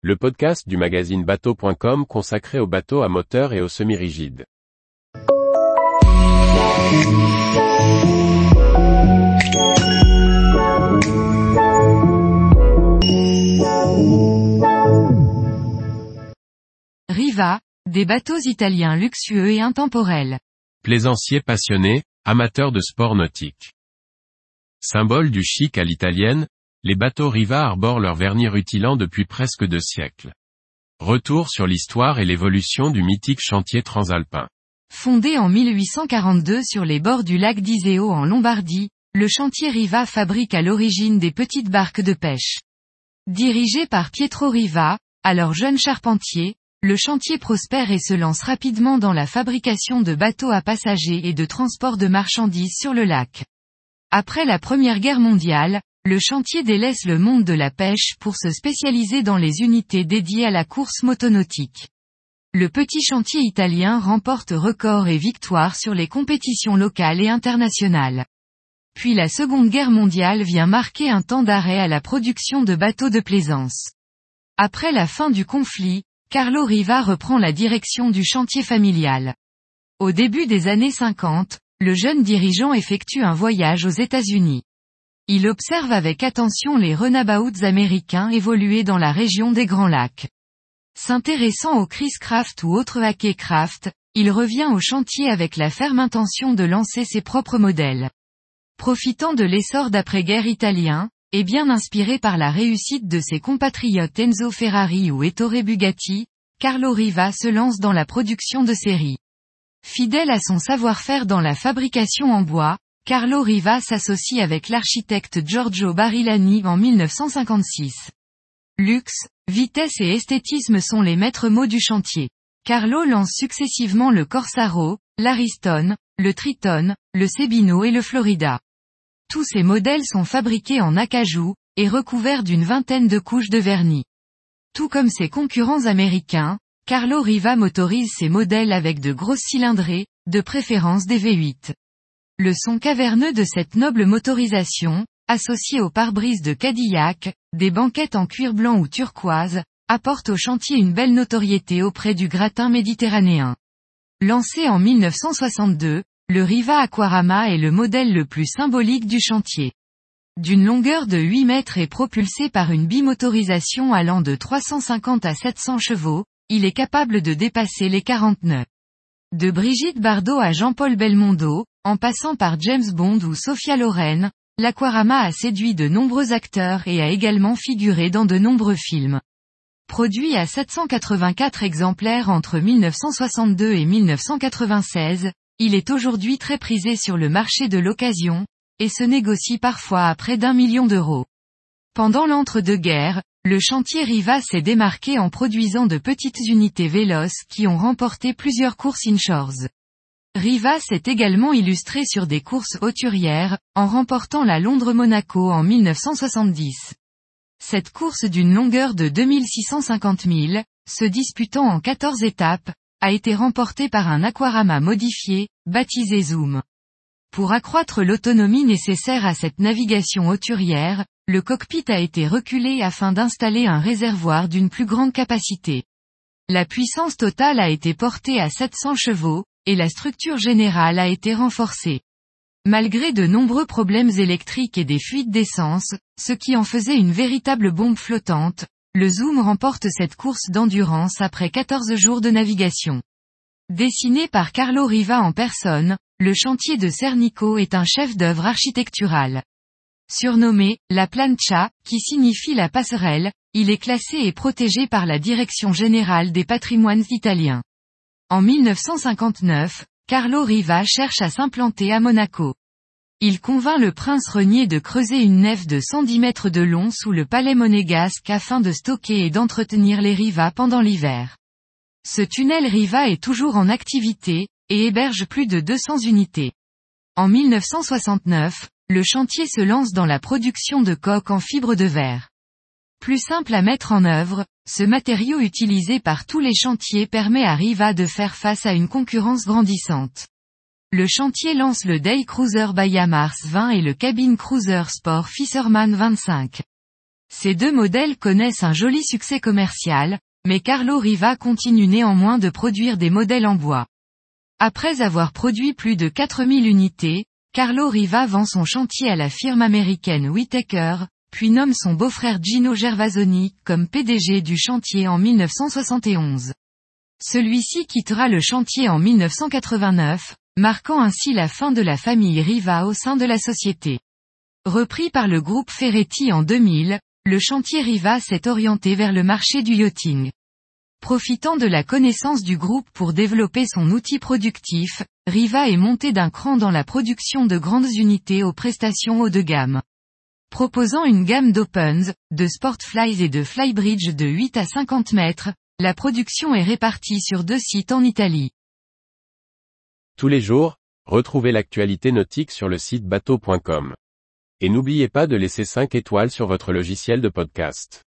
Le podcast du magazine Bateaux.com consacré aux bateaux à moteur et aux semi-rigides. Riva, des bateaux italiens luxueux et intemporels. Plaisancier passionné, amateur de sport nautique. Symbole du chic à l'italienne, les bateaux Riva arborent leur vernis rutilant depuis presque 2 siècles. Retour sur l'histoire et l'évolution du mythique chantier transalpin. Fondé en 1842 sur les bords du lac d'Iseo en Lombardie, le chantier Riva fabrique à l'origine des petites barques de pêche. Dirigé par Pietro Riva, alors jeune charpentier, le chantier prospère et se lance rapidement dans la fabrication de bateaux à passagers et de transport de marchandises sur le lac. Après la Première Guerre mondiale, le chantier délaisse le monde de la pêche pour se spécialiser dans les unités dédiées à la course motonautique. Le petit chantier italien remporte records et victoires sur les compétitions locales et internationales. Puis la Seconde Guerre mondiale vient marquer un temps d'arrêt à la production de bateaux de plaisance. Après la fin du conflit, Carlo Riva reprend la direction du chantier familial. Au début des années 50, le jeune dirigeant effectue un voyage aux États-Unis. Il observe avec attention les runabouts américains évoluer dans la région des Grands Lacs. S'intéressant au Chris Craft ou autres Hacker Craft, il revient au chantier avec la ferme intention de lancer ses propres modèles. Profitant de l'essor d'après-guerre italien, et bien inspiré par la réussite de ses compatriotes Enzo Ferrari ou Ettore Bugatti, Carlo Riva se lance dans la production de séries. Fidèle à son savoir-faire dans la fabrication en bois, Carlo Riva s'associe avec l'architecte Giorgio Barilani en 1956. Luxe, vitesse et esthétisme sont les maîtres mots du chantier. Carlo lance successivement le Corsaro, l'Ariston, le Triton, le Sebino et le Florida. Tous ces modèles sont fabriqués en acajou, et recouverts d'une vingtaine de couches de vernis. Tout comme ses concurrents américains, Carlo Riva motorise ses modèles avec de grosses cylindrées, de préférence des V8. Le son caverneux de cette noble motorisation, associé aux pare-brise de Cadillac, des banquettes en cuir blanc ou turquoise, apporte au chantier une belle notoriété auprès du gratin méditerranéen. Lancé en 1962, le Riva Aquarama est le modèle le plus symbolique du chantier. D'une longueur de 8 mètres et propulsé par une bimotorisation allant de 350 à 700 chevaux, il est capable de dépasser les 40 nœuds. De Brigitte Bardot à Jean-Paul Belmondo, en passant par James Bond ou Sophia Loren, l'Aquarama a séduit de nombreux acteurs et a également figuré dans de nombreux films. Produit à 784 exemplaires entre 1962 et 1996, il est aujourd'hui très prisé sur le marché de l'occasion, et se négocie parfois à près d'1 million d'euros. Pendant l'entre-deux-guerres, le chantier Riva s'est démarqué en produisant de petites unités véloces qui ont remporté plusieurs courses inshores. Riva s'est également illustré sur des courses hauturières, en remportant la Londres-Monaco en 1970. Cette course d'une longueur de 2650 milles, se disputant en 14 étapes, a été remportée par un aquarama modifié, baptisé Zoom. Pour accroître l'autonomie nécessaire à cette navigation hauturière, le cockpit a été reculé afin d'installer un réservoir d'une plus grande capacité. La puissance totale a été portée à 700 chevaux, et la structure générale a été renforcée. Malgré de nombreux problèmes électriques et des fuites d'essence, ce qui en faisait une véritable bombe flottante, le Zoom remporte cette course d'endurance après 14 jours de navigation. Dessiné par Carlo Riva en personne, le chantier de Cernico est un chef-d'œuvre architectural. Surnommé « la plancha », qui signifie la passerelle, il est classé et protégé par la Direction Générale des Patrimoines Italiens. En 1959, Carlo Riva cherche à s'implanter à Monaco. Il convainc le prince Rainier de creuser une nef de 110 mètres de long sous le palais monégasque afin de stocker et d'entretenir les Riva pendant l'hiver. Ce tunnel Riva est toujours en activité, et héberge plus de 200 unités. En 1969, le chantier se lance dans la production de coques en fibre de verre. Plus simple à mettre en œuvre, ce matériau utilisé par tous les chantiers permet à Riva de faire face à une concurrence grandissante. Le chantier lance le Day Cruiser Bayamars 20 et le Cabin Cruiser Sport Fisserman 25. Ces deux modèles connaissent un joli succès commercial, mais Carlo Riva continue néanmoins de produire des modèles en bois. Après avoir produit plus de 4000 unités, Carlo Riva vend son chantier à la firme américaine Whitaker, puis nomme son beau-frère Gino Gervasoni comme PDG du chantier en 1971. Celui-ci quittera le chantier en 1989, marquant ainsi la fin de la famille Riva au sein de la société. Repris par le groupe Ferretti en 2000, le chantier Riva s'est orienté vers le marché du yachting. Profitant de la connaissance du groupe pour développer son outil productif, Riva est monté d'un cran dans la production de grandes unités aux prestations haut de gamme. Proposant une gamme d'opens, de sportflies et de flybridge de 8 à 50 mètres, la production est répartie sur 2 sites en Italie. Tous les jours, retrouvez l'actualité nautique sur le site Bateaux.com. Et n'oubliez pas de laisser 5 étoiles sur votre logiciel de podcast.